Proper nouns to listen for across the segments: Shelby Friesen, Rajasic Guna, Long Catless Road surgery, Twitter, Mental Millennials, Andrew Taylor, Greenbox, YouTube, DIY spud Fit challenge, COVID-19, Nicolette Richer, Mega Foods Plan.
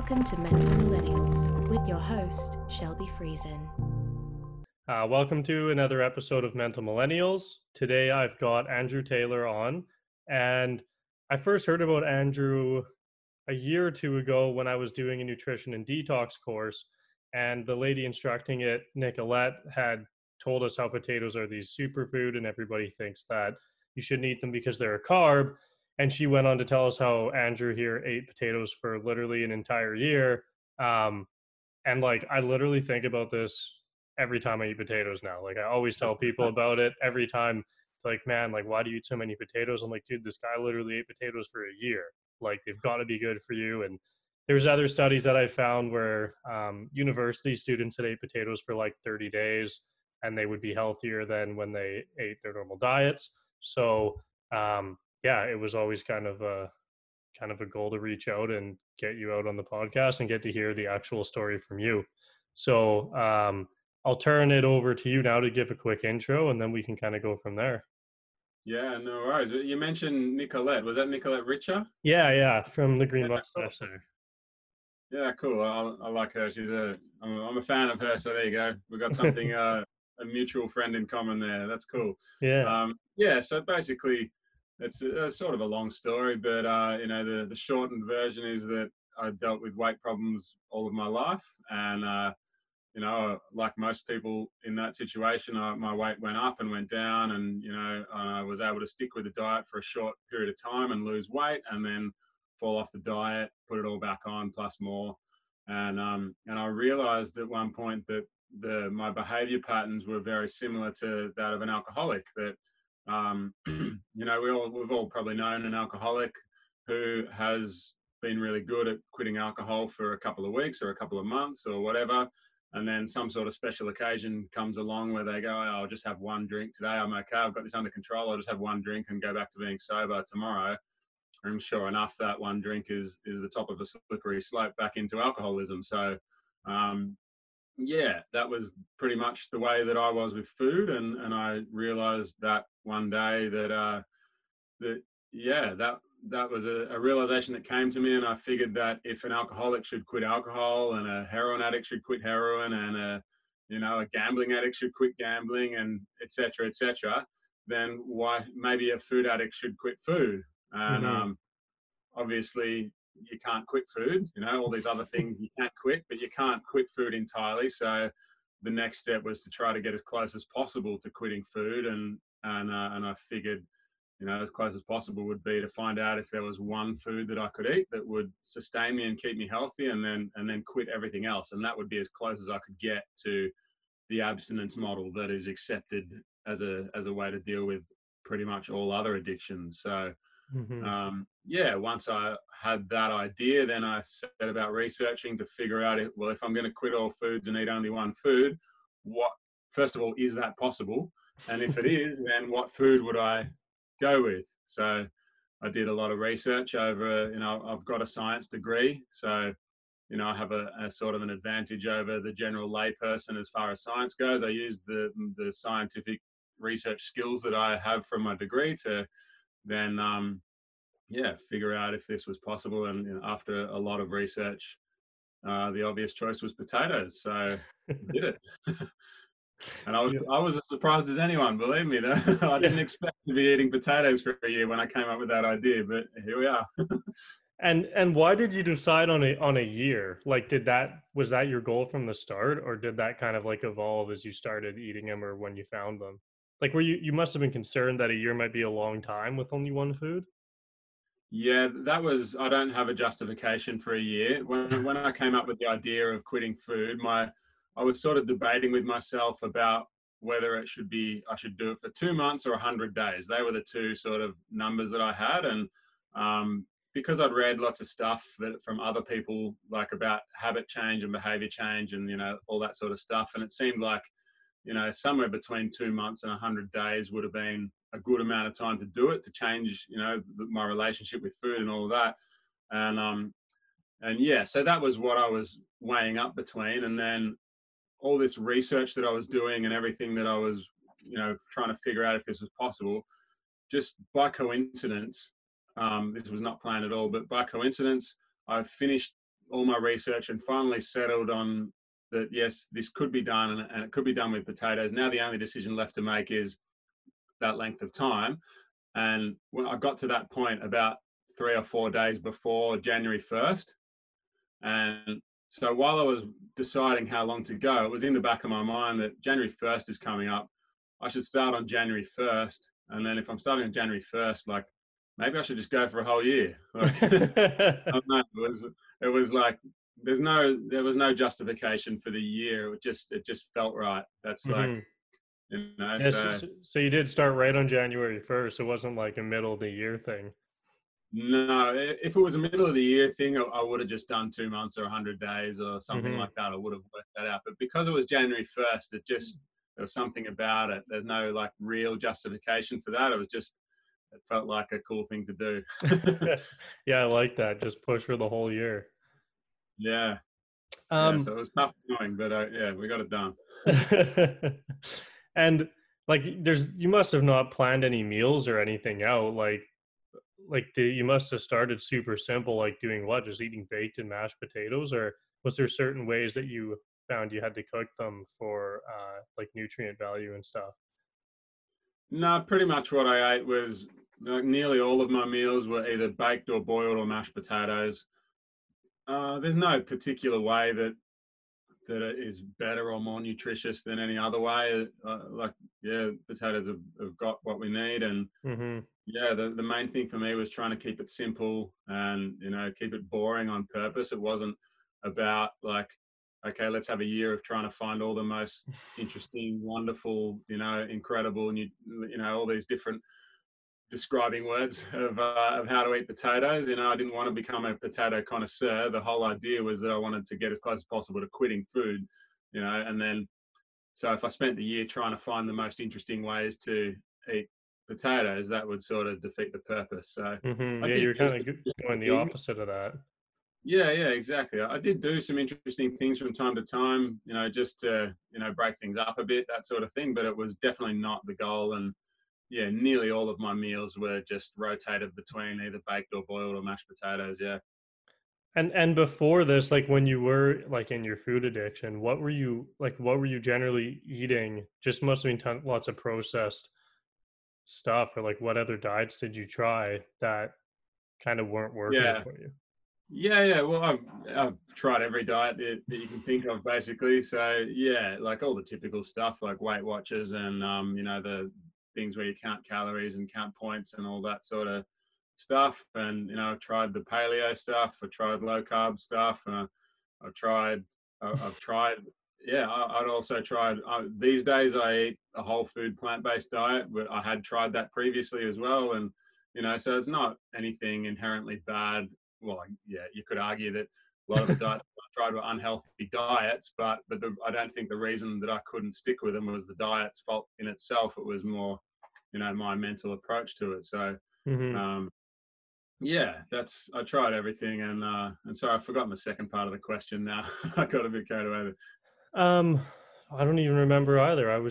Welcome to Mental Millennials with your host, Shelby Friesen. Welcome to another episode of Mental Millennials. Today I've got Andrew Taylor on, and I first heard about Andrew a year or two ago when I was doing a nutrition and detox course, and the lady instructing it, Nicolette, had told us how potatoes are these superfood and everybody thinks that you shouldn't eat them because they're a carb. And she went on to tell us how Andrew here ate potatoes for literally an entire year. I literally think about this every time I eat potatoes now. Like, I always tell people about it every time. It's like, man, like, why do you eat so many potatoes? I'm like, dude, this guy literally ate potatoes for a year. Like, they've got to be good for you. And there's other studies that I found where university students had ate potatoes for like 30 days and they would be healthier than when they ate their normal diets. So, yeah, it was always kind of a goal to reach out and get you out on the podcast and get to hear the actual story from you. So I'll turn it over to you now to give a quick intro, and then we can kind of go from there. Yeah, no worries. You mentioned Nicolette. Was that Nicolette Richer? Yeah, from the Greenbox staff there. Yeah, cool. I like her. I'm a fan of her. So there you go. We got something a mutual friend in common there. That's cool. Yeah. So basically, It's sort of a long story, but the shortened version is that I dealt with weight problems all of my life, and like most people in that situation, my weight went up and went down, and I was able to stick with the diet for a short period of time and lose weight, and then fall off the diet, put it all back on, plus more, and I realized at one point that my behavior patterns were very similar to that of an alcoholic. That we've all probably known an alcoholic who has been really good at quitting alcohol for a couple of weeks or a couple of months or whatever, and then some sort of special occasion comes along where they go, "I'll just have one drink today. I'm okay. I've got this under control. I'll just have one drink and go back to being sober tomorrow." And sure enough, that one drink is the top of a slippery slope back into alcoholism. So, that was pretty much the way that I was with food, and I realized that one day that was a realization that came to me, and I figured that if an alcoholic should quit alcohol, and a heroin addict should quit heroin, and a gambling addict should quit gambling, and et cetera, then why maybe a food addict should quit food. And obviously, you can't quit food, all these other things you can't quit, but you can't quit food entirely. So the next step was to try to get as close as possible to quitting food. And I figured, as close as possible would be to find out if there was one food that I could eat that would sustain me and keep me healthy, and then quit everything else. And that would be as close as I could get to the abstinence model that is accepted as a way to deal with pretty much all other addictions. So, once I had that idea, then I set about researching to figure out, if I'm going to quit all foods and eat only one food, what, first of all, is that possible? And if it is, then what food would I go with? So I did a lot of research over, I've got a science degree, so, I have a sort of an advantage over the general lay person as far as science goes. I used the scientific research skills that I have from my degree to then figure out if this was possible. And after a lot of research, the obvious choice was potatoes, so I did it. And I was as surprised as anyone, believe me. I didn't expect to be eating potatoes for a year when I came up with that idea, but here we are. And why did you decide on a year? Like, was that your goal from the start, or did that kind of like evolve as you started eating them or when you found them? Like, were you must have been concerned that a year might be a long time with only one food? Yeah, I don't have a justification for a year. When I came up with the idea of quitting food, I was sort of debating with myself about whether I should do it for 2 months or 100 days. They were the two sort of numbers that I had. And because I'd read lots of stuff from other people, like about habit change and behavior change and, all that sort of stuff. And it seemed like, somewhere between 2 months and 100 days would have been a good amount of time to do it, to change, my relationship with food and all that. So that was what I was weighing up between. And then all this research that I was doing and everything that I was, trying to figure out if this was possible, just by coincidence, this was not planned at all, but by coincidence, I finished all my research and finally settled on that, yes, this could be done, and it could be done with potatoes. Now the only decision left to make is that length of time. And when I got to that point about 3 or 4 days before January 1st. And so while I was deciding how long to go, it was in the back of my mind that January 1st is coming up. I should start on January 1st. And then if I'm starting on January 1st, like, maybe I should just go for a whole year. Like, I don't know. It was like, there was no justification for the year. It just felt right. That's like, you know. Yeah, so you did start right on January 1st. It wasn't like a middle of the year thing. No, if it was a middle of the year thing, I would have just done 2 months or 100 days or something like that. I would have worked that out. But because it was January 1st, it just, there was something about it. There's no like real justification for that. It was just, it felt like a cool thing to do. Yeah, I like that. Just push for the whole year. Yeah. So it was tough going, but yeah, we got it done. And like, you must have not planned any meals or anything out. You must have started super simple, like doing what? Just eating baked and mashed potatoes? Or was there certain ways that you found you had to cook them for like nutrient value and stuff? No, pretty much what I ate was, like, nearly all of my meals were either baked or boiled or mashed potatoes. There's no particular way that it is better or more nutritious than any other way. Potatoes have got what we need, and yeah, the main thing for me was trying to keep it simple and, you know, keep it boring on purpose. It wasn't about like, okay, let's have a year of trying to find all the most interesting, wonderful, you know, incredible, and you know, all these different describing words of how to eat potatoes. You know, I didn't want to become a potato connoisseur. The whole idea was that I wanted to get as close as possible to quitting food, you know. And then, so if I spent the year trying to find the most interesting ways to eat potatoes, that would sort of defeat the purpose. So yeah, you're kind of going the opposite of that. Yeah, exactly. I did do some interesting things from time to time, you know, just to, you know, break things up a bit, that sort of thing. But it was definitely not the goal. And yeah, nearly all of my meals were just rotated between either baked or boiled or mashed potatoes. Yeah. And before this, like, when you were like in your food addiction, what were you generally eating? Just must have been lots of processed stuff, or like, what other diets did you try that kind of weren't working for you? Yeah. Well, I've tried every diet that you can think of, basically. So yeah, like all the typical stuff, like Weight Watchers and, you know, the things where you count calories and count points and all that sort of stuff. And, you know, I tried the paleo stuff. I tried low carb stuff. And I've tried, these days I eat a whole food plant-based diet, but I had tried that previously as well. And, you know, so it's not anything inherently bad. Well, yeah, you could argue that a lot of the diets I tried were unhealthy diets, but I don't think the reason that I couldn't stick with them was the diet's fault in itself. It was more, you know, my mental approach to it. So, yeah, I tried everything. And sorry, I've forgotten the second part of the question now. I got a bit carried away. I don't even remember either.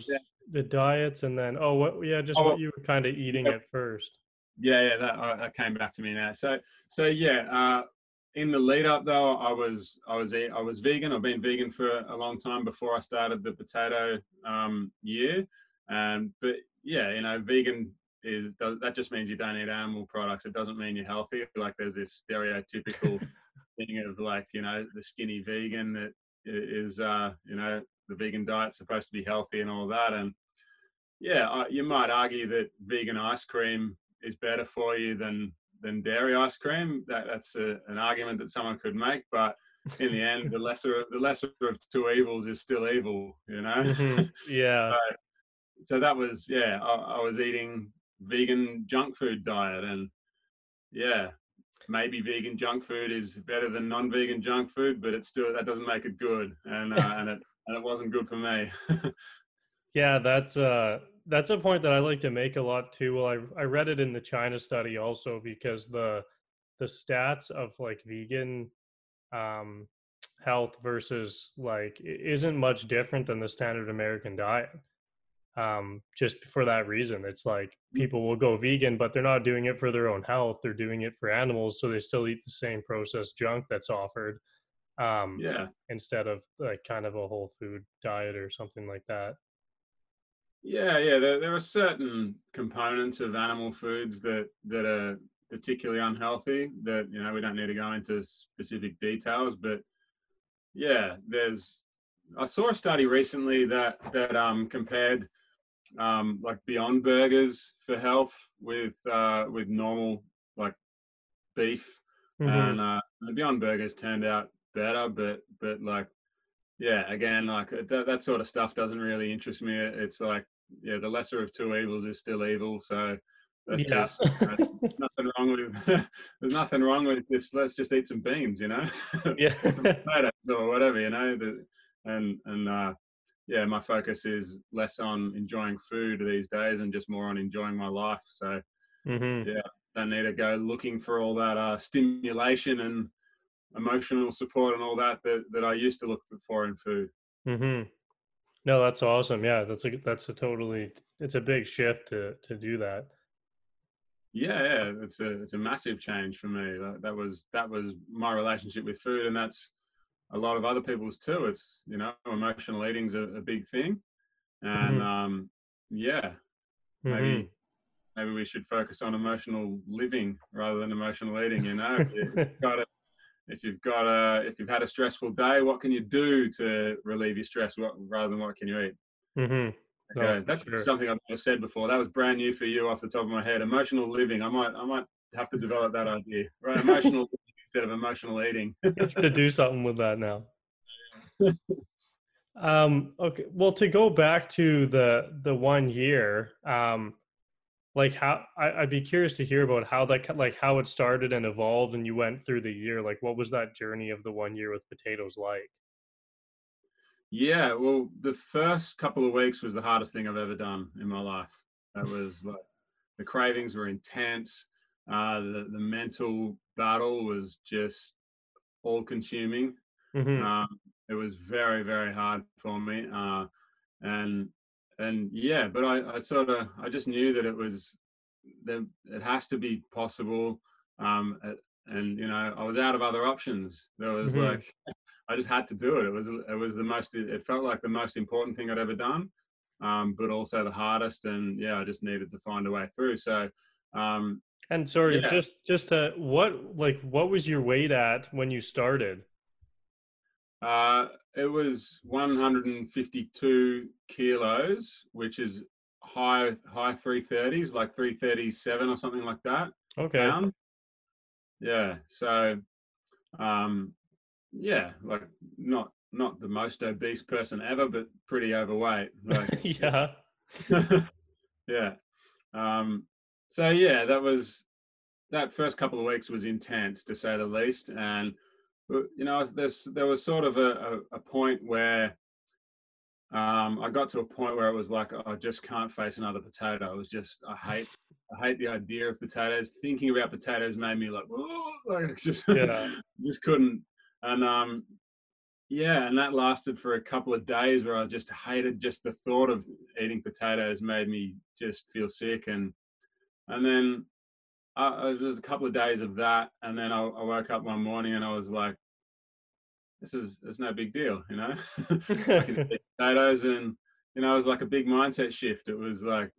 The diets, and then, what you were kind of eating at first. Yeah, that came back to me now. So yeah, in the lead up though, I was vegan. I've been vegan for a long time before I started the potato year. But yeah, you know, vegan that just means you don't eat animal products. It doesn't mean you're healthy. Like, there's this stereotypical thing of, like, you know, the skinny vegan that is, you know, the vegan diet's supposed to be healthy and all that. And yeah, you might argue that vegan ice cream is better for you than dairy ice cream. That's an argument that someone could make, but in the end, the lesser of two evils is still evil, you know. Yeah. So that was, yeah, I was eating vegan junk food diet, and yeah, maybe vegan junk food is better than non-vegan junk food, but it's still, that doesn't make it good, and it wasn't good for me. Yeah, that's a point that I like to make a lot too. Well, I read it in the China study also, because the stats of like vegan health versus like isn't much different than the standard American diet. Just for that reason, it's like people will go vegan, but they're not doing it for their own health. They're doing it for animals, so they still eat the same processed junk that's offered. instead of like kind of a whole food diet or something like that. Yeah. There are certain components of animal foods that are particularly unhealthy that, you know, we don't need to go into specific details, but yeah, I saw a study recently that compared like Beyond Burgers for health with normal like beef, and the Beyond Burgers turned out better, but like, yeah, again, like that sort of stuff doesn't really interest me. It's like, yeah, the lesser of two evils is still evil. So let's just, there's nothing wrong with this. Let's just eat some beans, you know, or some potatoes or whatever, you know, and my focus is less on enjoying food these days and just more on enjoying my life. So I don't need to go looking for all that stimulation and emotional support and all that I used to look for in food. No, that's awesome. Yeah, it's a big shift to do that. Yeah, it's a massive change for me. That was my relationship with food, and that's a lot of other people's too. It's, you know, emotional eating's a big thing, and maybe we should focus on emotional living rather than emotional eating. You know, if you've had a stressful day, what can you do to relieve your stress rather than what can you eat? Okay. That's something I've never said before. That was brand new for you off the top of my head. Emotional living. I might have to develop that idea. Right, emotional living instead of emotional eating. You have to do something with that now. Okay. Well, to go back to the 1 year, like how I'd be curious to hear about how that, like how it started and evolved, and you went through the year. Like, what was that journey of the 1 year with potatoes like? Yeah, well, the first couple of weeks was the hardest thing I've ever done in my life. That was like, the cravings were intense. The mental battle was just all consuming. It was very, very hard for me. But I just knew that it has to be possible. And, you know, I was out of other options. There was like, I just had to do it. It was it felt like the most important thing I'd ever done, but also the hardest. And yeah, I just needed to find a way through. So, what was your weight at when you started? It was 152 kilos, which is high 330s, like 337 or something like that. Okay. Pound. Yeah. So, like not the most obese person ever, but pretty overweight. Like, yeah. So yeah, that first couple of weeks was intense to say the least. And, you know, there was sort of a point where, I got to a point where it was like, oh, I just can't face another potato. It was just, I hate the idea of potatoes. Thinking about potatoes made me like, oh, like just couldn't. And and that lasted for a couple of days where I just hated just the thought of eating potatoes. Made me just feel sick, and then there was a couple of days of that, and then I woke up one morning and I was like, it's no big deal, you know. I can eat potatoes, and you know, it was like a big mindset shift. It was like,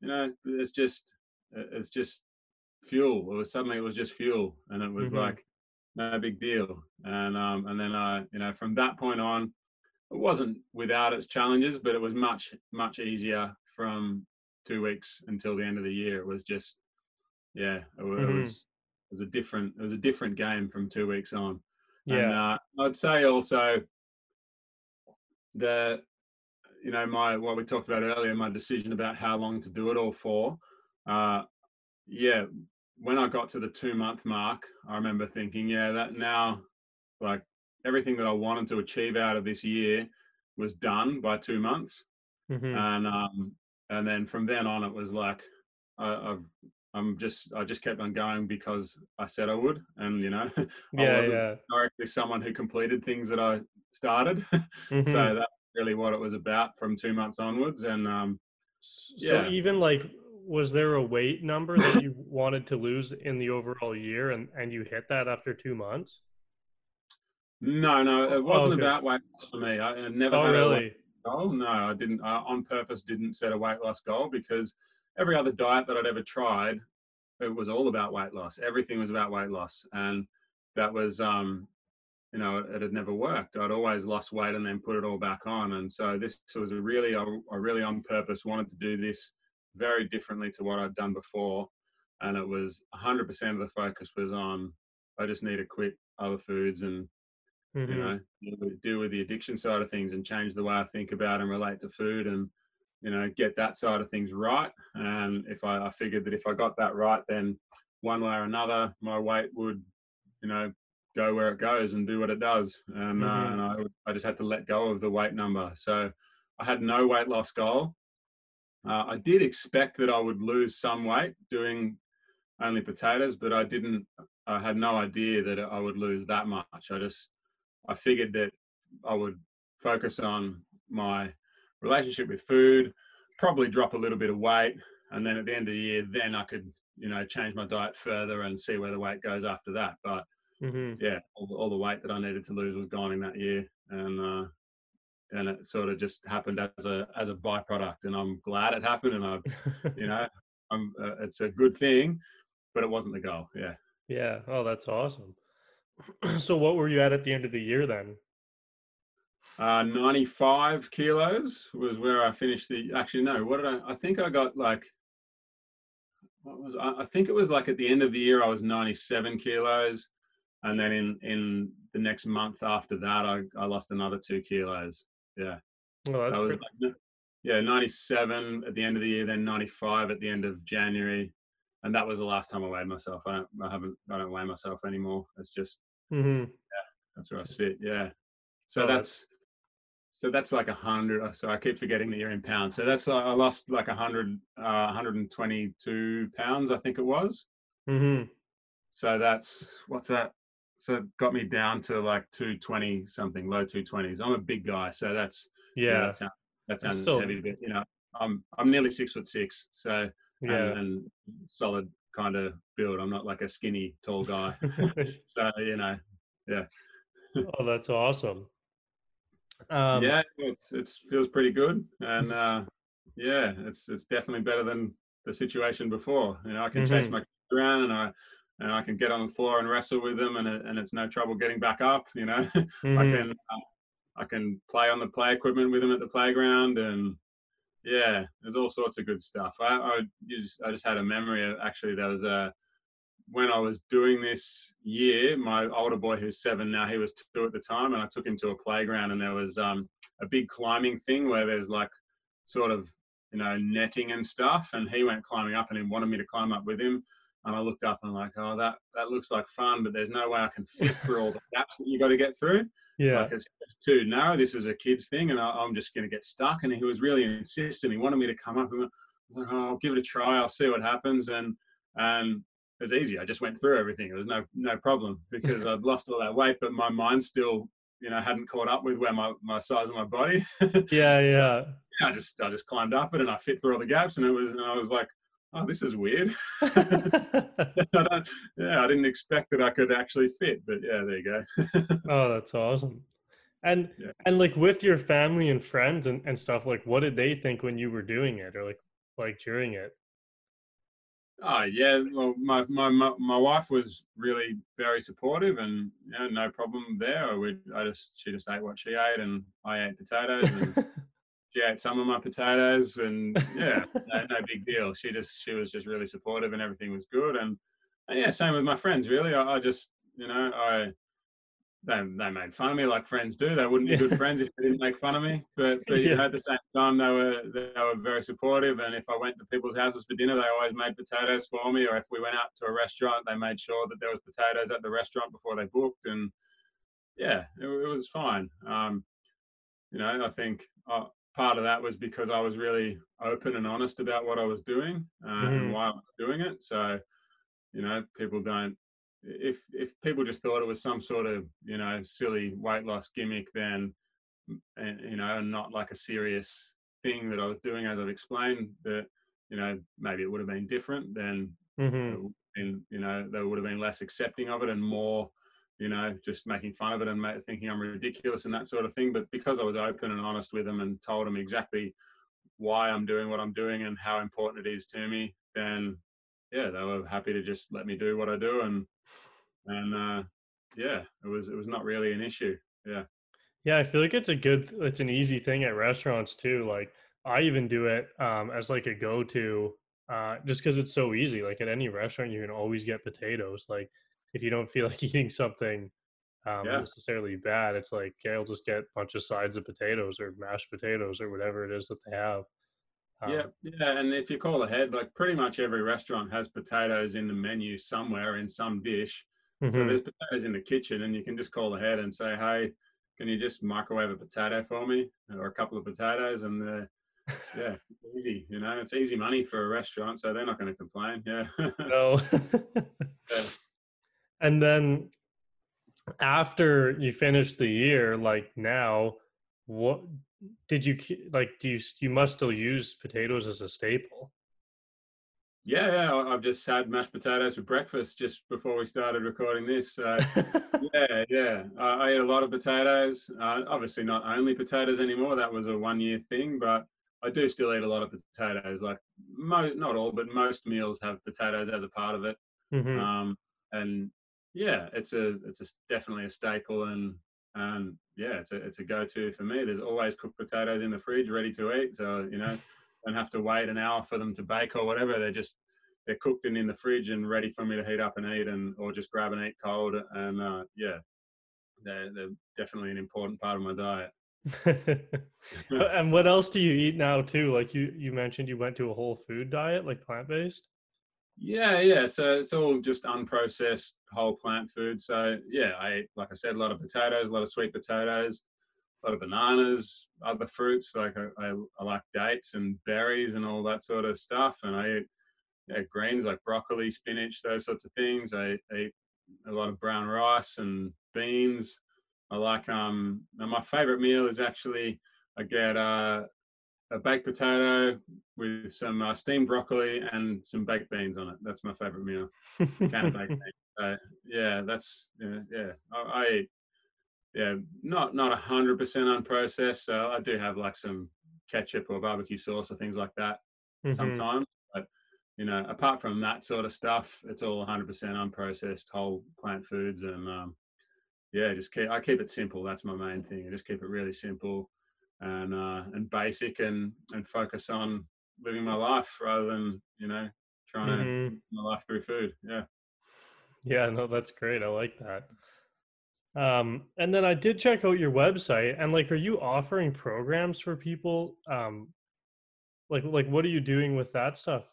you know, it's just fuel. It was just fuel, and it was like, no big deal. And then you know, from that point on, it wasn't without its challenges, but it was much, much easier from 2 weeks until the end of the year. It was just, it was a different game from 2 weeks on. Yeah. And I'd say also you know, what we talked about earlier, my decision about how long to do it all for. When I got to the 2 month mark, I remember thinking, that now, like, everything that I wanted to achieve out of this year was done by 2 months. And then from then on, it was like, I just kept on going because I said I would. And, you know, I wasn't directly someone who completed things that I started. So that's really what it was about from 2 months onwards. And so even like, was there a weight number that you wanted to lose in the overall year, and you hit that after 2 months? No, no, it wasn't about weight loss for me. I never had a weight loss goal. No, I didn't. I on purpose didn't set a weight loss goal because every other diet that I'd ever tried, it was all about weight loss. Everything was about weight loss, and that was, you know, it had never worked. I'd always lost weight and then put it all back on. And so this was a really, I really on purpose wanted to do this very differently to what I'd done before, and it was 100% of the focus was on I just need to quit other foods and you know, deal with the addiction side of things and change the way I think about and relate to food, and you know, get that side of things right. And if I figured that if I got that right, then one way or another, my weight would, you know, go where it goes and do what it does. And, and I just had to let go of the weight number. So I had no weight loss goal. I did expect that I would lose some weight doing only potatoes, but I didn't. I had no idea that I would lose that much. I figured that I would focus on my relationship with food, probably drop a little bit of weight, and then at the end of the year, then I could, you know, change my diet further and see where the weight goes after that. But yeah, all the weight that I needed to lose was gone in that year, and it sort of just happened as a byproduct. And I'm glad it happened, and you know, it's a good thing, but it wasn't the goal. Yeah. Yeah. Oh, that's awesome. So what were you at the end of the year then? 95 kilos was where I finished the, actually, no, what did I think I got like, what was, I think it was like at the end of the year, I was 97 kilos. And then in the next month after that, I lost another 2 kilos. Yeah. Well, that's so I was like, yeah, 97 at the end of the year, then 95 at the end of January. And that was the last time I weighed myself. I don't weigh myself anymore. It's just, yeah, that's where I sit. Yeah. So that's like 100. So I keep forgetting that you're in pounds. So that's, I lost like 122 pounds, I think it was. So that's, what's that? So it got me down to like 220 something, low 220s. I'm a big guy. So that's, yeah, you know, that sounds still heavy, but you know, I'm nearly 6'6". So yeah, and solid kind of build. I'm not like a skinny tall guy. So you know, yeah. Oh, that's awesome. Yeah, it feels pretty good, and yeah, it's definitely better than the situation before. You know, I can chase my kids around, and I can get on the floor and wrestle with them, and it's no trouble getting back up. You know, I can play on the play equipment with them at the playground, and yeah, there's all sorts of good stuff. I just had a memory of, actually, there was when I was doing this year, my older boy, who's 7 now, he was 2 at the time, and I took him to a playground, and there was a big climbing thing where there's like sort of, you know, netting and stuff, and he went climbing up, and he wanted me to climb up with him, and I looked up and I'm like, oh, that looks like fun, but there's no way I can fit through all the gaps that you got to get through. Yeah, like it's too narrow. This is a kid's thing, and I'm just going to get stuck. And he was really insistent. He wanted me to come up, and I was like, oh, I'll give it a try. I'll see what happens. And it was easy. I just went through everything. It was no problem because I'd lost all that weight, but my mind still, you know, hadn't caught up with where my size of my body. Yeah, yeah. So, yeah, I just climbed up it, and I fit through all the gaps, and I was like, oh, this is weird. I didn't expect that I could actually fit, but yeah, there you go. Oh, that's awesome. And yeah, and like with your family and friends and stuff, like what did they think when you were doing it, or like during it? Oh yeah, well, my wife was really very supportive, and you know, no problem there. She just ate what she ate, and I ate potatoes, and she ate some of my potatoes, and yeah, no big deal. She was just really supportive, and everything was good. And yeah, same with my friends, really. I just, you know, they made fun of me like friends do. They wouldn't be good friends if they didn't make fun of me. But you know, at the same time, they were very supportive. And if I went to people's houses for dinner, they always made potatoes for me. Or if we went out to a restaurant, they made sure that there was potatoes at the restaurant before they booked. And yeah, it was fine. You know, I think part of that was because I was really open and honest about what I was doing and why I was doing it. So, you know, people don't, if people just thought it was some sort of, you know, silly weight loss gimmick, then, and, you know, not like a serious thing that I was doing, as I've explained, that, you know, maybe it would have been different, then, you know, they would have been less accepting of it and more you know, just making fun of it and thinking I'm ridiculous and that sort of thing. But because I was open and honest with them and told them exactly why I'm doing what I'm doing and how important it is to me, then yeah, they were happy to just let me do what I do. And yeah, it was not really an issue. Yeah. Yeah. I feel like it's an easy thing at restaurants too. Like I even do it as like a go-to just cause it's so easy. Like at any restaurant, you can always get potatoes. Like if you don't feel like eating something necessarily bad, it's like, okay, I'll just get a bunch of sides of potatoes or mashed potatoes or whatever it is that they have. Yeah. And if you call ahead, like pretty much every restaurant has potatoes in the menu somewhere in some dish. Mm-hmm. So there's potatoes in the kitchen and you can just call ahead and say, hey, can you just microwave a potato for me or a couple of potatoes? And yeah, easy, you know, it's easy money for a restaurant. So they're not going to complain. Yeah. No. Yeah. And then after you finished the year, like now, what did you like? You must still use potatoes as a staple. Yeah, I've just had mashed potatoes for breakfast just before we started recording this. So yeah, I eat a lot of potatoes. Obviously, not only potatoes anymore. That was a one-year thing, but I do still eat a lot of potatoes. Like not all, but most meals have potatoes as a part of it. Mm-hmm. And yeah, it's definitely a staple, and yeah, it's a go-to for me. There's always cooked potatoes in the fridge, ready to eat. So you know. Don't have to wait an hour for them to bake or whatever. They're cooked and in the fridge and ready for me to heat up and eat, and or just grab and eat cold. And yeah, they're definitely an important part of my diet. And what else do you eat now too? Like you mentioned, you went to a whole food diet, like plant based. Yeah. So it's all just unprocessed whole plant food. So yeah, I eat, like I said, a lot of potatoes, a lot of sweet potatoes. A lot of bananas, other fruits, like I like dates and berries and all that sort of stuff. And I eat greens like broccoli, spinach, those sorts of things. I eat a lot of brown rice and beans. I like, now my favorite meal is actually, I get a baked potato with some steamed broccoli and some baked beans on it. That's my favorite meal. Can of baked beans. Yeah, that's, yeah, I eat. Yeah, not 100% unprocessed. So I do have like some ketchup or barbecue sauce or things like that sometimes. But, you know, apart from that sort of stuff, it's all 100% unprocessed whole plant foods. And yeah, I keep it simple. That's my main thing. I just keep it really simple and basic and focus on living my life rather than, you know, trying to live my life through food. Yeah. Yeah, no, that's great. I like that. And then I did check out your website and like, are you offering programs for people? Like what are you doing with that stuff?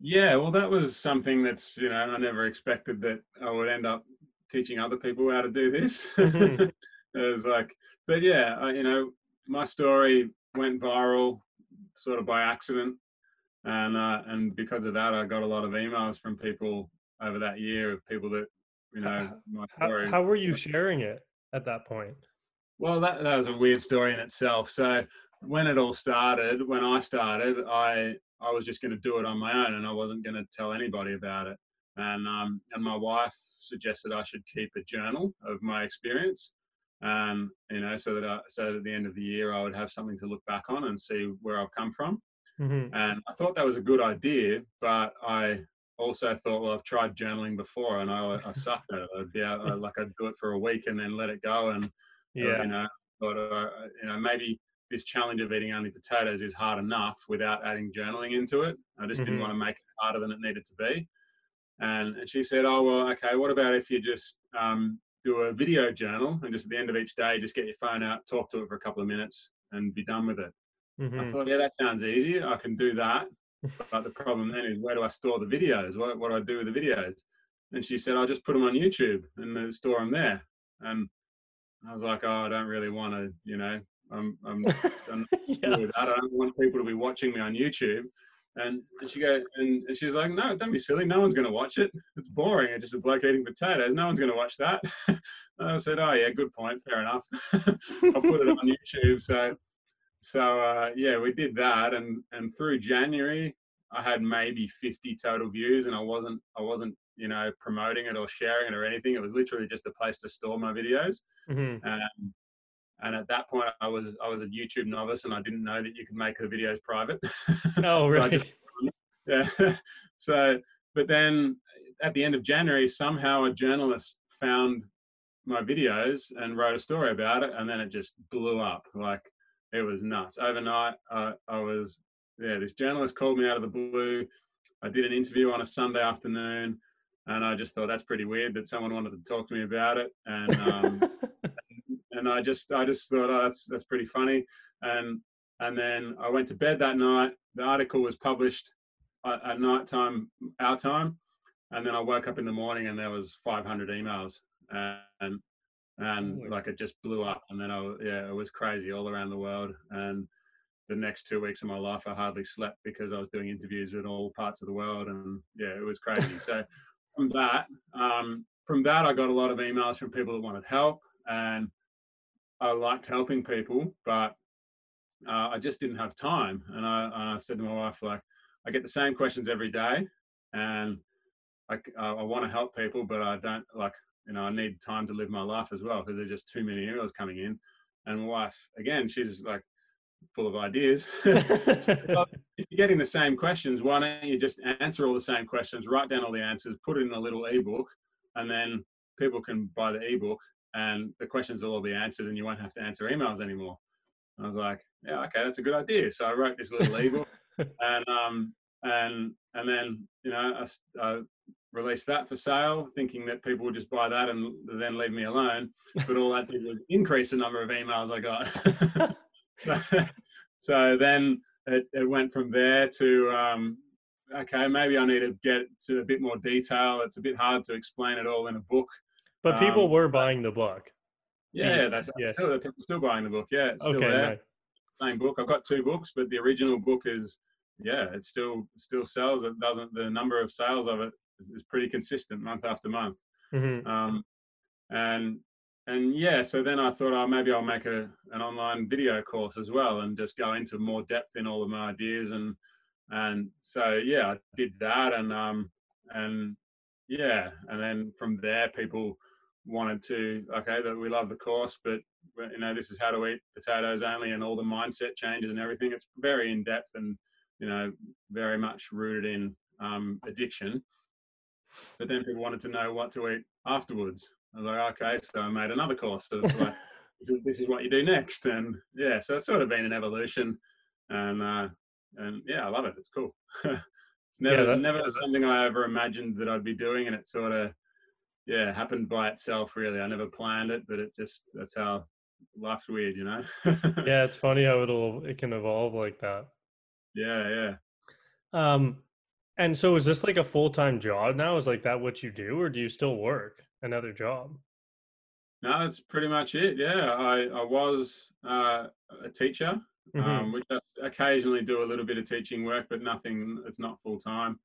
Yeah, well, that was something that's, you know, I never expected that I would end up teaching other people how to do this. It was like, but yeah, you know, my story went viral sort of by accident. And because of that, I got a lot of emails from people over that year of people that, you know, my story. How were you sharing it at that point? Well, that was a weird story in itself. So when it all started, when I started, I was just going to do it on my own and I wasn't going to tell anybody about it. And my wife suggested I should keep a journal of my experience, you know, so that at the end of the year I would have something to look back on and see where I've come from. Mm-hmm. And I thought that was a good idea, but I also thought, well, I've tried journaling before and I sucked at it. I'd do it for a week and then let it go. And yeah, you know, but you know, maybe this challenge of eating only potatoes is hard enough without adding journaling into it. I just didn't want to make it harder than it needed to be. And she said, oh well, okay, what about if you just do a video journal and just at the end of each day, just get your phone out, talk to it for a couple of minutes, and be done with it. Mm-hmm. I thought, yeah, that sounds easy. I can do that. But the problem then is, where do I store the videos? What do I do with the videos? And she said, I'll just put them on YouTube and then store them there. And I was like, oh, I don't really want to, you know, I'm yeah. I don't want people to be watching me on YouTube. And she goes, and she's like, no, don't be silly. No one's going to watch it. It's boring. It's just a bloke eating potatoes. No one's going to watch that. And I said, oh yeah, good point. Fair enough. I'll put it on YouTube. So yeah, we did that, and through January I had maybe 50 total views, and I wasn't you know, promoting it or sharing it or anything. It was literally just a place to store my videos. Mm-hmm. And at that point, I was a YouTube novice, and I didn't know that you could make the videos private. Oh, right. But then at the end of January, somehow a journalist found my videos and wrote a story about it, and then it just blew up. Like, it was nuts. Overnight, this journalist called me out of the blue. I did an interview on a Sunday afternoon, and I just thought, that's pretty weird that someone wanted to talk to me about it. And and I just thought, oh, that's pretty funny. And then I went to bed that night. The article was published at night time, our time. And then I woke up in the morning and there was 500 emails. And like, it just blew up. And then it was crazy all around the world. And the next 2 weeks of my life, I hardly slept because I was doing interviews in all parts of the world. And yeah, it was crazy. So from that, I got a lot of emails from people that wanted help, and I liked helping people, but I just didn't have time. And I said to my wife, like, I get the same questions every day, and I want to help people, but I don't, like, you know, I need time to live my life as well, because there's just too many emails coming in. And my wife, again, she's like full of ideas. Well, if you're getting the same questions, why don't you just answer all the same questions, write down all the answers, put it in a little ebook, and then people can buy the ebook and the questions will all be answered and you won't have to answer emails anymore. And I was like, yeah, okay, that's a good idea. So I wrote this little ebook, and then, you know, I released that for sale, thinking that people would just buy that and then leave me alone. But all that did was increase the number of emails I got. So then it went from there to, okay, maybe I need to get to a bit more detail. It's a bit hard to explain it all in a book. But people were buying the book. Yeah, people still buying the book. Yeah, it's still there. Right. Same book. I've got two books, but the original book is, yeah, it still sells. It doesn't. The number of sales of it is pretty consistent month after month. Mm-hmm. And yeah, so then I thought, oh, maybe I'll make an online video course as well, and just go into more depth in all of my ideas. And so yeah, I did that, and then from there, people wanted to, okay, that we love the course, but you know, this is how to eat potatoes only, and all the mindset changes and everything. It's very in depth and, you know, very much rooted in addiction. But then people wanted to know what to eat afterwards. I was like, okay, so I made another course. So it's like, this is what you do next. And yeah, so it's sort of been an evolution. And yeah, I love it. It's cool. It's never something I ever imagined that I'd be doing, and it sort of, yeah, happened by itself, really. I never planned it, but it just, that's how life's weird, you know? Yeah, it's funny how it can evolve like that. Yeah, yeah. And so is this like a full-time job now? Is like that what you do, or do you still work another job? No, that's pretty much it. Yeah, I was a teacher, mm-hmm. Which I occasionally do a little bit of teaching work, but nothing, it's not full-time.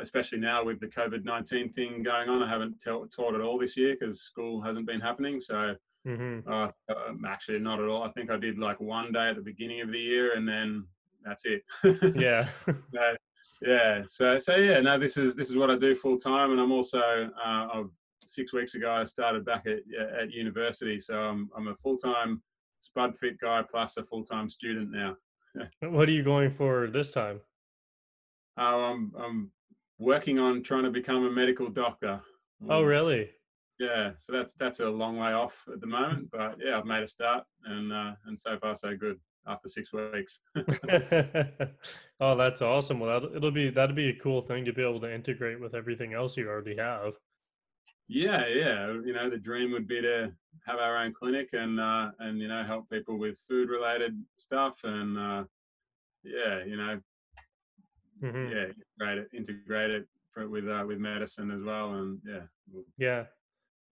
Especially now with the COVID-19 thing going on, I haven't taught at all this year because school hasn't been happening. So mm-hmm. Actually not at all. I think I did like one day at the beginning of the year, and then that's it. Yeah. So this is what I do full time. And I'm also 6 weeks ago, I started back at university. So I'm a full-time Spud Fit guy plus a full-time student now. What are you going for this time? I'm working on trying to become a medical doctor. Oh, really? Yeah. So that's a long way off at the moment, but yeah, I've made a start, and so far so good after 6 weeks. Oh, that's awesome. Well, that'd be a cool thing to be able to integrate with everything else you already have. Yeah. Yeah. You know, the dream would be to have our own clinic and, you know, help people with food related stuff and, yeah, you know, mm-hmm. Yeah, integrate it with medicine as well, and yeah.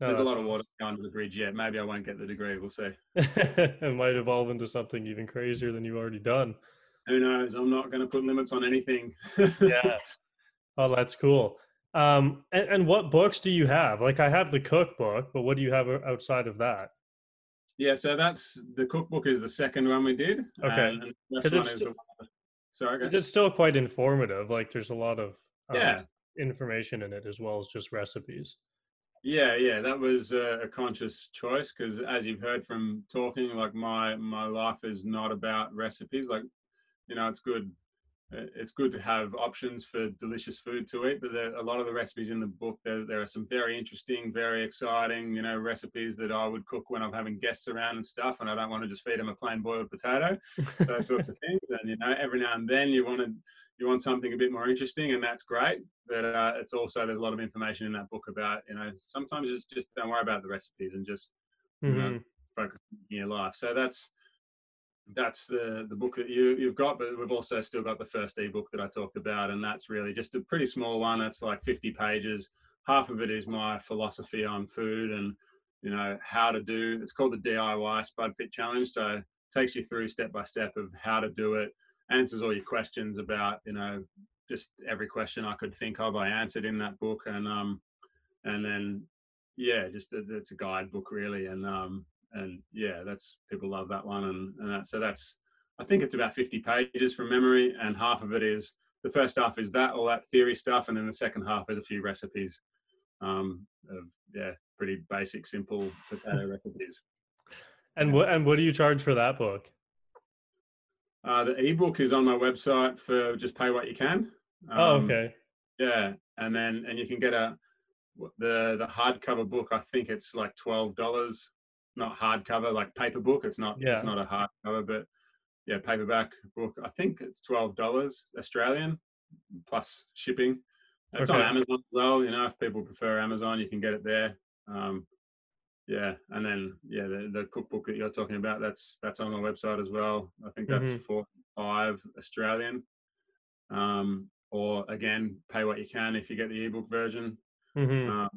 No, there's a lot of water going to the bridge yet. Maybe I won't get the degree. We'll see. It might evolve into something even crazier than you've already done. Who knows? I'm not going to put limits on anything. Yeah. Oh, that's cool. And what books do you have? Like, I have the cookbook, but what do you have outside of that? Yeah, so that's the cookbook is the second one we did. Okay. And the first one is the one. Sorry, is it still quite informative? Like, there's a lot of information in it as well as just recipes. Yeah, that was a conscious choice, because as you've heard from talking, like my life is not about recipes. Like, you know, it's good to have options for delicious food to eat, but a lot of the recipes in the book, there are some very interesting, very exciting, you know, recipes that I would cook when I'm having guests around and stuff, and I don't want to just feed them a plain boiled potato, those sorts of things. And, you know, every now and then you want something a bit more interesting, and that's great. But it's also, there's a lot of information in that book about, you know, sometimes it's just don't worry about the recipes and just, you know, focus on your life. So that's the book that you've got, but we've also still got the first ebook that I talked about, and that's really just a pretty small one. It's like 50 pages. Half of it is my philosophy on food and, you know, how to do. It's called the DIY Spud Fit Challenge. So it takes you through step by step of how to do it, answers all your questions about, you know, just every question I could think of I answered in that book. And then, yeah, just it's a guidebook really. And yeah, that's, people love that one. So I think it's about 50 pages from memory, and half of it is, the first half is that, all that theory stuff. And then the second half is a few recipes, pretty basic, simple potato recipes. And what do you charge for that book? The ebook is on my website for just pay what you can. Okay. Yeah. And you can get the hardcover book. I think it's like $12, not hardcover, like paper book. It's not a hardcover, but yeah, paperback book. I think it's $12 Australian plus shipping. It's on Amazon as well. You know, if people prefer Amazon, you can get it there. The cookbook that you're talking about, that's on my website as well. I think that's $4.5 Australian. Or again, pay what you can if you get the ebook version. And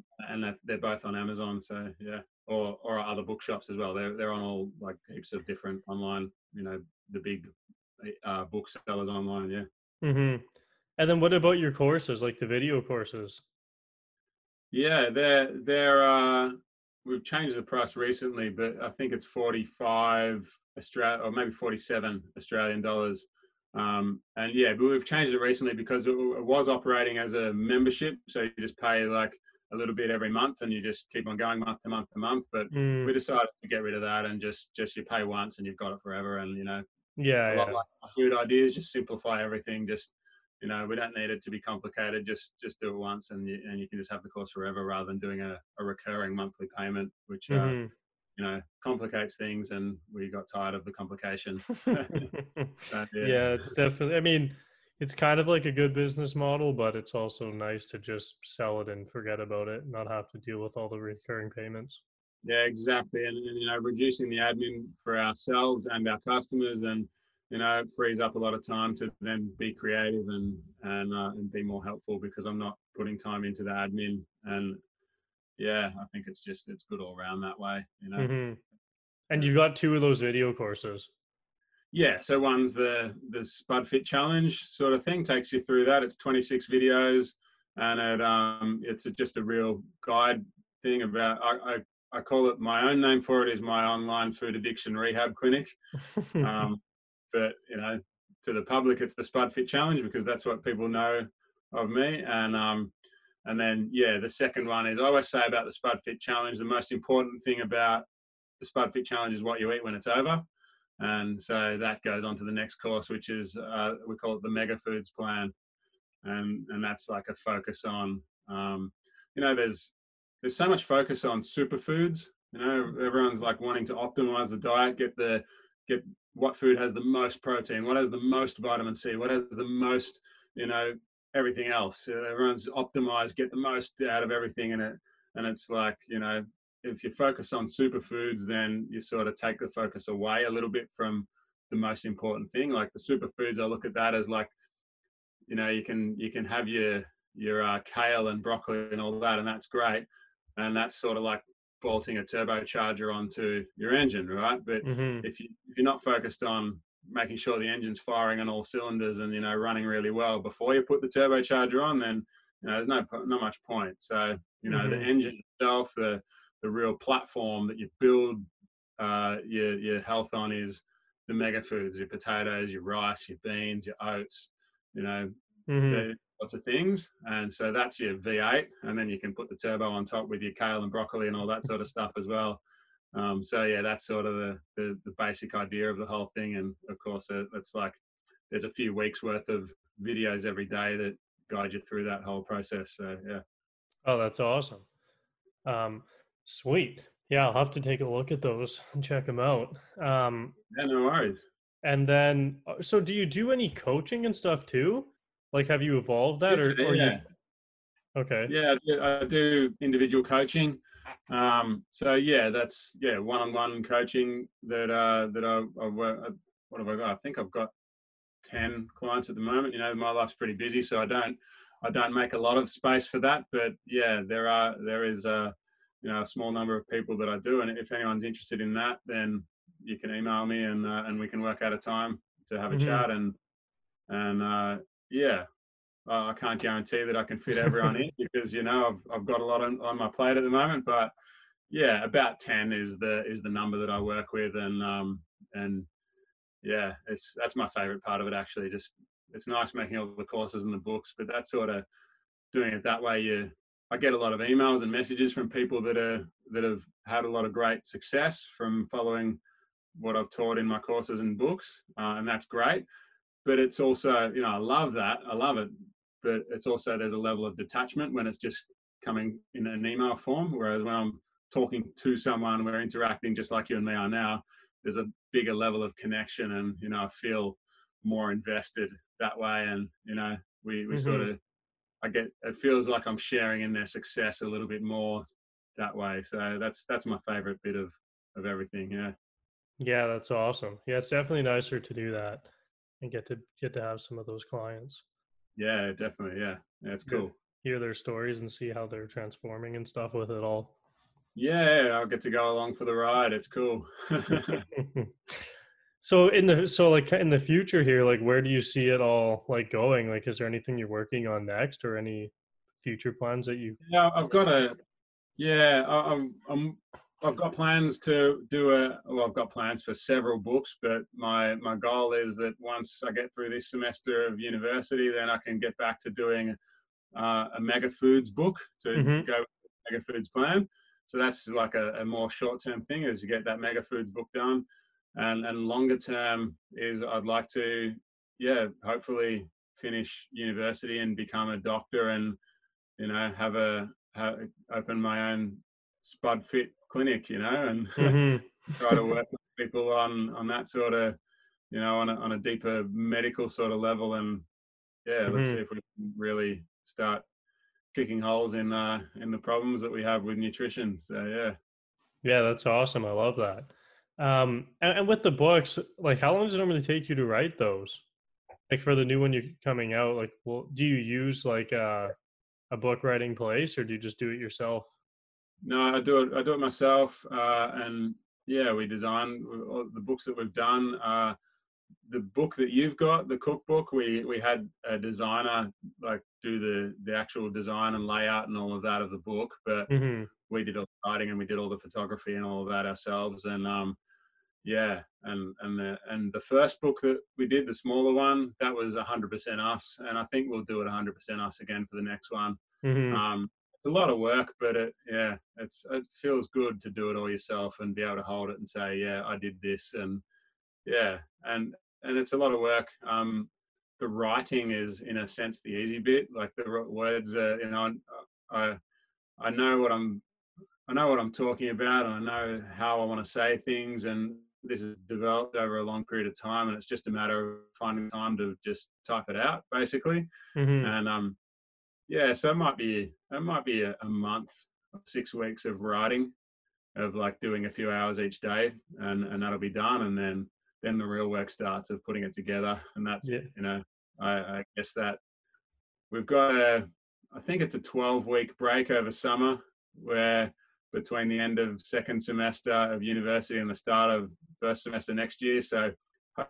they're both on Amazon. So yeah, or other bookshops as well. They're on all, like, heaps of different online. You know, the big booksellers online. Yeah. And then what about your courses, like the video courses? Yeah, they're we've changed the price recently, but I think it's 45 Australia, or maybe 47 Australian dollars. But we've changed it recently because it was operating as a membership. So you just pay like a little bit every month, and you just keep on going month to month to month. But we decided to get rid of that and just you pay once and you've got it forever. And, you know, lot like my food ideas, just simplify everything. Just, you know, we don't need it to be complicated. Just do it once, and you can just have the course forever, rather than doing a recurring monthly payment, which you know, complicates things, and we got tired of the complication. Yeah, it's definitely, I mean, it's kind of like a good business model, but it's also nice to just sell it and forget about it, not have to deal with all the recurring payments. Yeah, exactly. And you know, reducing the admin for ourselves and our customers, and you know, it frees up a lot of time to then be creative and be more helpful, because I'm not putting time into the admin. And yeah, I think it's good all around that way, you know. And you've got two of those video courses. Yeah, so one's the Spud Fit Challenge sort of thing, takes you through that. It's 26 videos, and it's just a real guide thing about, I call it, my own name for it is my online food addiction rehab clinic. But, you know, to the public, it's the Spud Fit Challenge, because that's what people know of me. And then the second one is, I always say about the Spud Fit Challenge, the most important thing about the Spud Fit Challenge is what you eat when it's over. And so that goes on to the next course, which is, we call it the Mega Foods Plan. And that's like a focus on, you know, there's so much focus on superfoods. You know, everyone's like wanting to optimize the diet, get what food has the most protein, what has the most vitamin C, what has the most, you know, everything else. Everyone's optimized, get the most out of everything in it. And it's like, you know, if you focus on superfoods, then you sort of take the focus away a little bit from the most important thing. Like the superfoods, I look at that as like, you know, you can have your kale and broccoli and all that, and that's great. And that's sort of like bolting a turbocharger onto your engine, right? But if you're not focused on making sure the engine's firing on all cylinders and, you know, running really well before you put the turbocharger on, then, you know, there's not much point. So, you know, the engine itself, the real platform that you build your health on is the mega foods, your potatoes, your rice, your beans, your oats, you know, lots of things. And so that's your V8, and then you can put the turbo on top with your kale and broccoli and all that sort of stuff as well. So yeah, that's sort of the basic idea of the whole thing. And of course, it's like there's a few weeks worth of videos every day that guide you through that whole process. So yeah. Oh, that's awesome. Sweet. Yeah, I'll have to take a look at those and check them out. Yeah, no worries. And then, so do you do any coaching and stuff too? Like, have you evolved that? Yeah. Okay. Yeah, I do individual coaching. So yeah, that's, yeah, one-on-one coaching that I work, what have I got? I think I've got 10 clients at the moment. You know, my life's pretty busy, so I don't make a lot of space for that. But yeah, there is you know, a small number of people that I do, and if anyone's interested in that, then you can email me and we can work out a time to have a chat. And yeah, I can't guarantee that I can fit everyone in, because, you know, I've got a lot on my plate at the moment. But yeah, about 10 is the number that I work with, and yeah, that's my favorite part of it, actually. Just, it's nice making all the courses and the books, but that's sort of doing it that way. I get a lot of emails and messages from people that have had a lot of great success from following what I've taught in my courses and books, and that's great. But it's also, you know, I love that. I love it. But it's also, there's a level of detachment when it's just coming in an email form. Whereas when I'm talking to someone, we're interacting just like you and me are now, there's a bigger level of connection. And, you know, I feel more invested that way. And, you know, we sort of, it feels like I'm sharing in their success a little bit more that way. So that's my favorite bit of everything. Yeah. Yeah. That's awesome. Yeah. It's definitely nicer to do that and get to have some of those clients. Yeah, definitely. Yeah. That's cool. Hear their stories and see how they're transforming and stuff with it all. Yeah. I'll get to go along for the ride. It's cool. So in the future here, like, where do you see it all, like, going? Like, is there anything you're working on next, or any future plans that you? Yeah, I've got plans to do I've got plans for several books, but my goal is that once I get through this semester of university, then I can get back to doing a Mega Foods book to go with the Mega Foods Plan. So that's like a more short-term thing, is you get that Mega Foods book done. And longer term is I'd like to, yeah, hopefully finish university and become a doctor, and, you know, open my own Spud Fit clinic, you know, and try to work with people on that sort of, you know, on a deeper medical sort of level. And yeah, let's see if we can really start kicking holes in the problems that we have with nutrition. So yeah. Yeah, that's awesome. I love that. And with the books, like, how long does it normally take you to write those? Like, for the new one you're coming out, like, well, do you use like a book writing place, or do you just do it yourself? No, I do it myself. And yeah, we design the books that we've done. The book that you've got, the cookbook, we had a designer like do the actual design and layout and all of that of the book, but we did all the writing and we did all the photography and all of that ourselves. And yeah, and the first book that we did, the smaller one, that was 100% us, and I think we'll do it 100% us again for the next one. It's a lot of work, but it feels good to do it all yourself and be able to hold it and say, yeah, I did this, and yeah, and it's a lot of work. The writing is, in a sense, the easy bit. Like, the words, you know, I know what I'm talking about, and I know how I want to say things, and this is developed over a long period of time, and it's just a matter of finding time to just type it out, basically. And yeah, so it might be a month, 6 weeks of writing, of like doing a few hours each day, and that'll be done, and then the real work starts of putting it together. And that's, you know, I guess that we've got I think it's a 12-week break over summer, where between the end of second semester of university and the start of first semester next year. So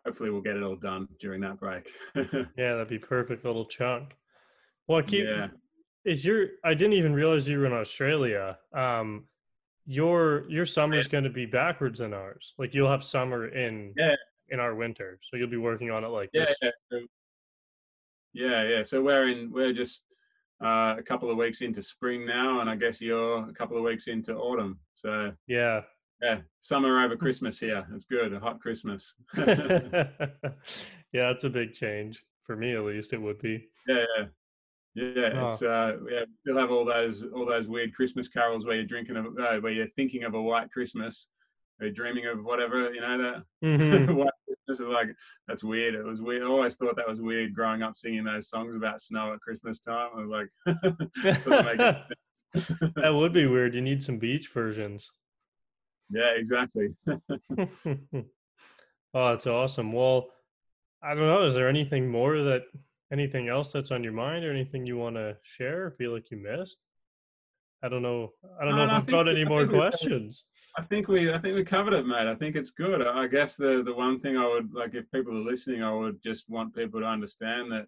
hopefully we'll get it all done during that break. Yeah, that'd be perfect little chunk. Well, I didn't even realize you were in Australia. Your summer's going to be backwards than ours. Like, you'll have summer in our winter, so you'll be working on it like this. Yeah. So we're just a couple of weeks into spring now, and I guess you're a couple of weeks into autumn. So yeah, summer over Christmas here. It's good, a hot Christmas. Yeah, it's a big change for me, at least. It would be. Yeah. It's we still have all those weird Christmas carols where you're where you're thinking of a white Christmas, or dreaming of whatever, you know, that white Christmas is like, that's weird. It was weird. I always thought that was weird growing up, singing those songs about snow at Christmas time. I was like, doesn't make any sense. That would be weird. You need some beach versions. Yeah, exactly. Oh, that's awesome. Well, I don't know. Is there anything else that's on your mind, or anything you want to share or feel like you missed? I don't know. I don't know if I've got any more questions. I think we covered it, mate. I think it's good. I guess the one thing I would like, if people are listening, I would just want people to understand that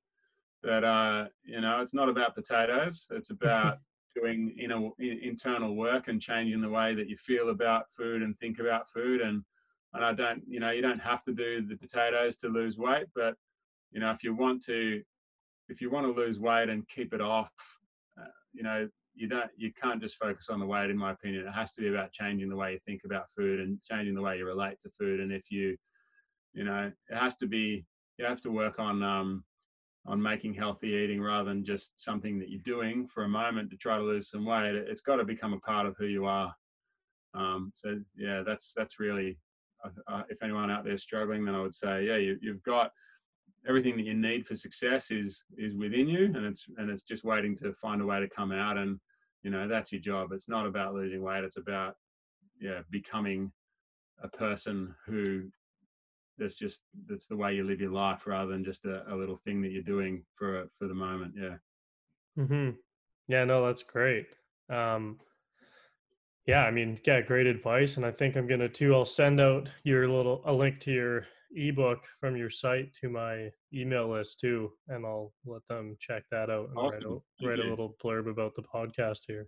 you know, it's not about potatoes. It's about doing internal work and changing the way that you feel about food and think about food. And I don't, you know, you don't have to do the potatoes to lose weight, but you know, if you want to lose weight and keep it off, you know, you can't just focus on the weight, in my opinion. It has to be about changing the way you think about food and changing the way you relate to food. And if you have to work on making healthy eating rather than just something that you're doing for a moment to try to lose some weight. It's got to become a part of who you are. So yeah, that's really, if anyone out there struggling, then I would say, yeah, you've got everything that you need for success is within you, and it's just waiting to find a way to come out. And you know, that's your job. It's not about losing weight. It's about becoming a person who that's the way you live your life, rather than just a little thing that you're doing for the moment. Yeah, no, that's great. Great advice. And I think I'm gonna I'll send out a link to your ebook from your site to my email list too, and I'll let them check that out and awesome. write a little blurb about the podcast here.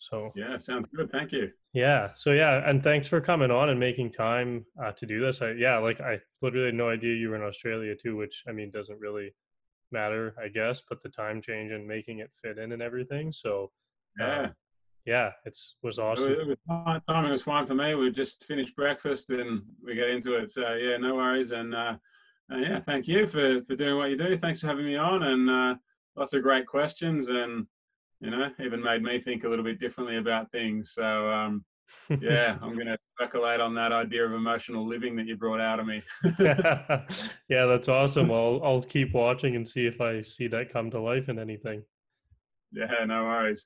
So yeah, sounds good. Thank you. Yeah. So yeah, and thanks for coming on and making time to do this. I literally had no idea you were in Australia too, which I mean doesn't really matter, I guess, but the time change and making it fit in and everything. So yeah, it was awesome. Timing was fine for me. We just finished breakfast and we get into it. So yeah, no worries. And thank you for doing what you do. Thanks for having me on. And lots of great questions, and you know, even made me think a little bit differently about things. So I'm going to speculate on that idea of emotional living that you brought out of me. Yeah, that's awesome. I'll keep watching and see if I see that come to life in anything. Yeah, no worries.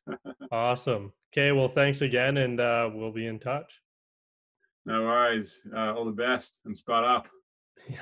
Awesome. Okay, well, thanks again, and we'll be in touch. No worries. All the best, and spud up. Yeah.